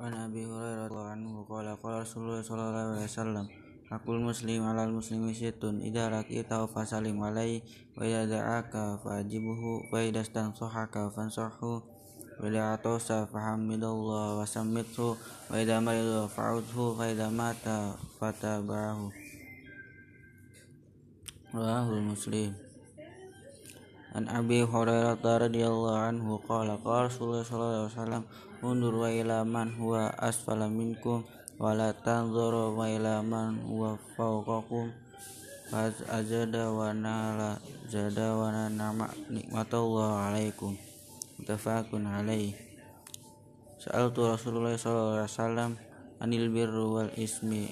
Wa Abi Hurairah radhiyallahu anhu qala qala Rasulullah sallallahu alaihi wasallam aqul muslim alal muslimi situn idza laqita fa salim alai wa yad'aka fajibuhu fa idastan sahaka fansahu wa la tasa fahamidallah wa sammithu wa idza maridu fa'udhu fa idza mata fatabahu rawahu Muslim. An Abi Hurairah radhiyallahu anhu qala qala Rasulullah sallallahu alaihi wasallam undur wa ila man huwa asfala minkum wa la tanzuru wa ila man huwa fawqakum fa azada wa nala zada wa nama nikmatullah alaikum muttafaqun alaihi. Sa'altu Rasulullah sallallahu alaihi wasallam anil birri wal ismi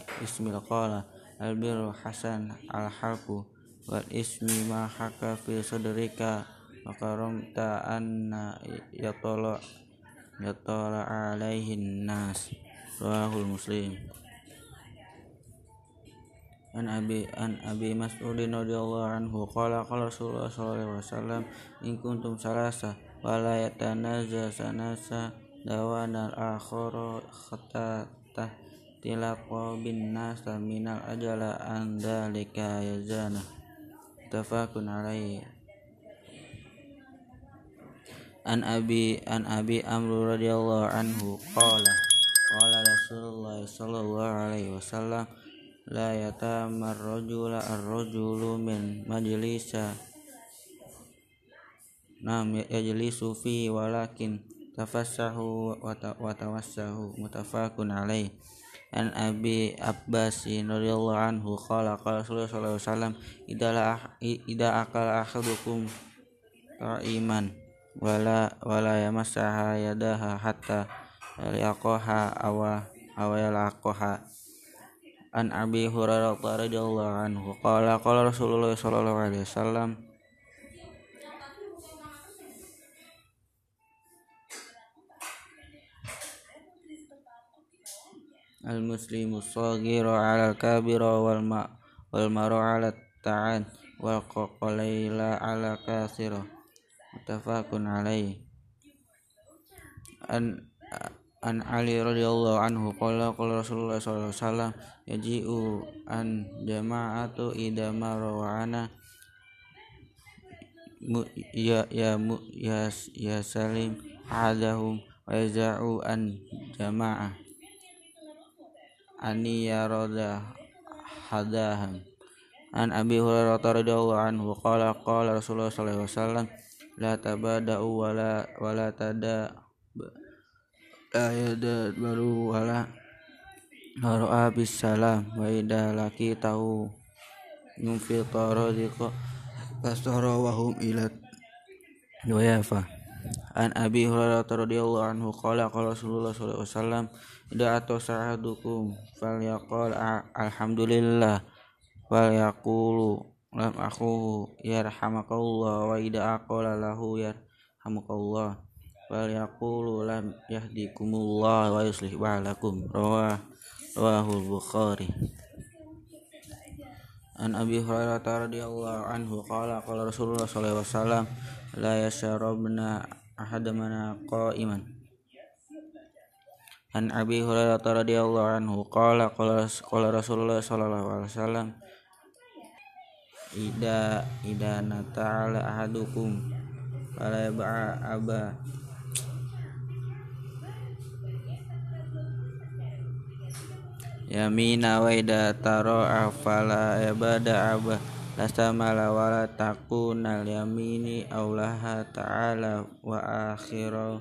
qala al birru hasan al harfu wal ismi ma haka fi sadrika maqaramta anna yatala alaihin nas rawahul Muslim. An abi Mas'udin radhiyallahu anhu qala qala Rasulullah sallallahu alaihi wasallam in kuntum salasa wa la yatanazza sanasa dawana al akhara khatata tilaqo bin nas minal ajala anda lika yazana tafakun alaihi. An abi Amr radhiyallahu anhu qala qala Rasulullah sallallahu alaihi wasallam la yatamar rajula ar-rajulu min majlisa nam yajlisu fi walakin tafassahu wa tawassahu mutafakun alaihi. An Abi Abbas radhiyallahu anhu qala qala Rasulullah sallallahu alaihi wasallam idza akala ahadukum ta'iman wala yamassaha yadaha hatta yalqaha aw yalqaha. An Abi Hurairah radhiyallahu anhu qala qala Rasulullah sallallahu alaihi wasallam al muslimu shagiru ala kabira wal maru ala ta'an wal qalila ala kasira muttafaqun alaihi. An Ali radhiyallahu anhu qala qala Rasulullah sallallahu alaihi wasallam yaji'u an jama'atu idza marwana ya salim adahum wa yaz'u an jama'ah aniya roda hadahan. An Abi Hurairah radhiyallahu anhu qala qala Rasulullah sallallahu alaihi wasallam la tabada'u wala tada ayat baru wala ra'a bis salam wa idza laqitahu yunfi taradiqa tasara wa hum ila yafa. An Abi Hurairah radhiyallahu anhu qala qala Rasulullah sallallahu alaihi wasallam idza atasa'adukum falyaqul alhamdulillah walyaqulu lam aqulu yarhamakallah wa idza aqala lahu yarhamakallah walyaqulu lam yahdikumullah wa yuslih ba'lakum rawahu Bukhari. An Abi Hurairah radhiyallahu anhu qala qala Rasulullah sallallahu alaihi wasallam la yashrabna ahadana qa'iman. An Abi Hurairah radhiyallahu anhu qala qala Rasulullah sallallahu alaihi wasallam idza nata'ala ahadukum fala yab'aba yamina wa idza tara'a fala yabda'aba lasamala wala taquna yamini aulaha ta'ala wa akhirah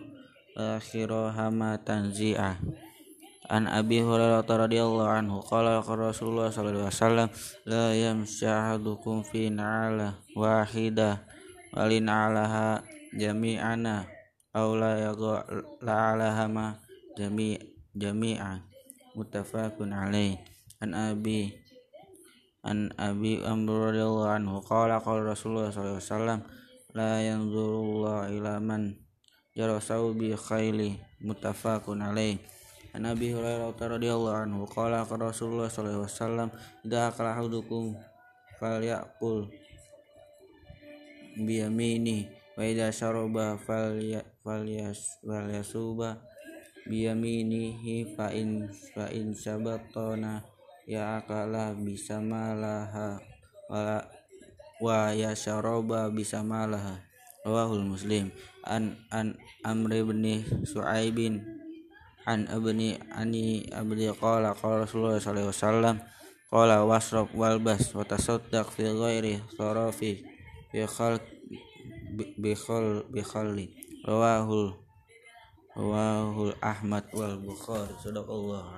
hama tanzi'ah. An Abi Hurairah radhiyallahu anhu qala qala Rasulullah sallallahu alaihi wasallam la yamshahadukum fi na'ala wahida walin 'alaha jami'ana aw la yaghla'alaha ma jami'an muttafaqun alaihi. An Abi Amr radhiyallahu anhu qala qala Rasulullah sallallahu alaihi wasallam la yanzurullahu ila man yarasau bi khaili muttafaqun alaih. An Abi Hurairah radhiyallahu anhu qala qala Rasulullah sallallahu alaihi wasallam idza akala ahadukum falyakul bi yaminihi wa idza syaraba falyasuba biyaminihi fa in sabatona ya akala bisamalaha wa ya syaraba bisamalaha. Rawahul Muslim. An Amr bin Su'aibin an abni ani abdi qala qala Rasulullah sallallahu alaihi wasallam qala wasrab walbas wa tasaddaq fi ghairi sarafi fi khalq bi khalli. Rawahul Ahmad wal Bukhari. Sadaqallah.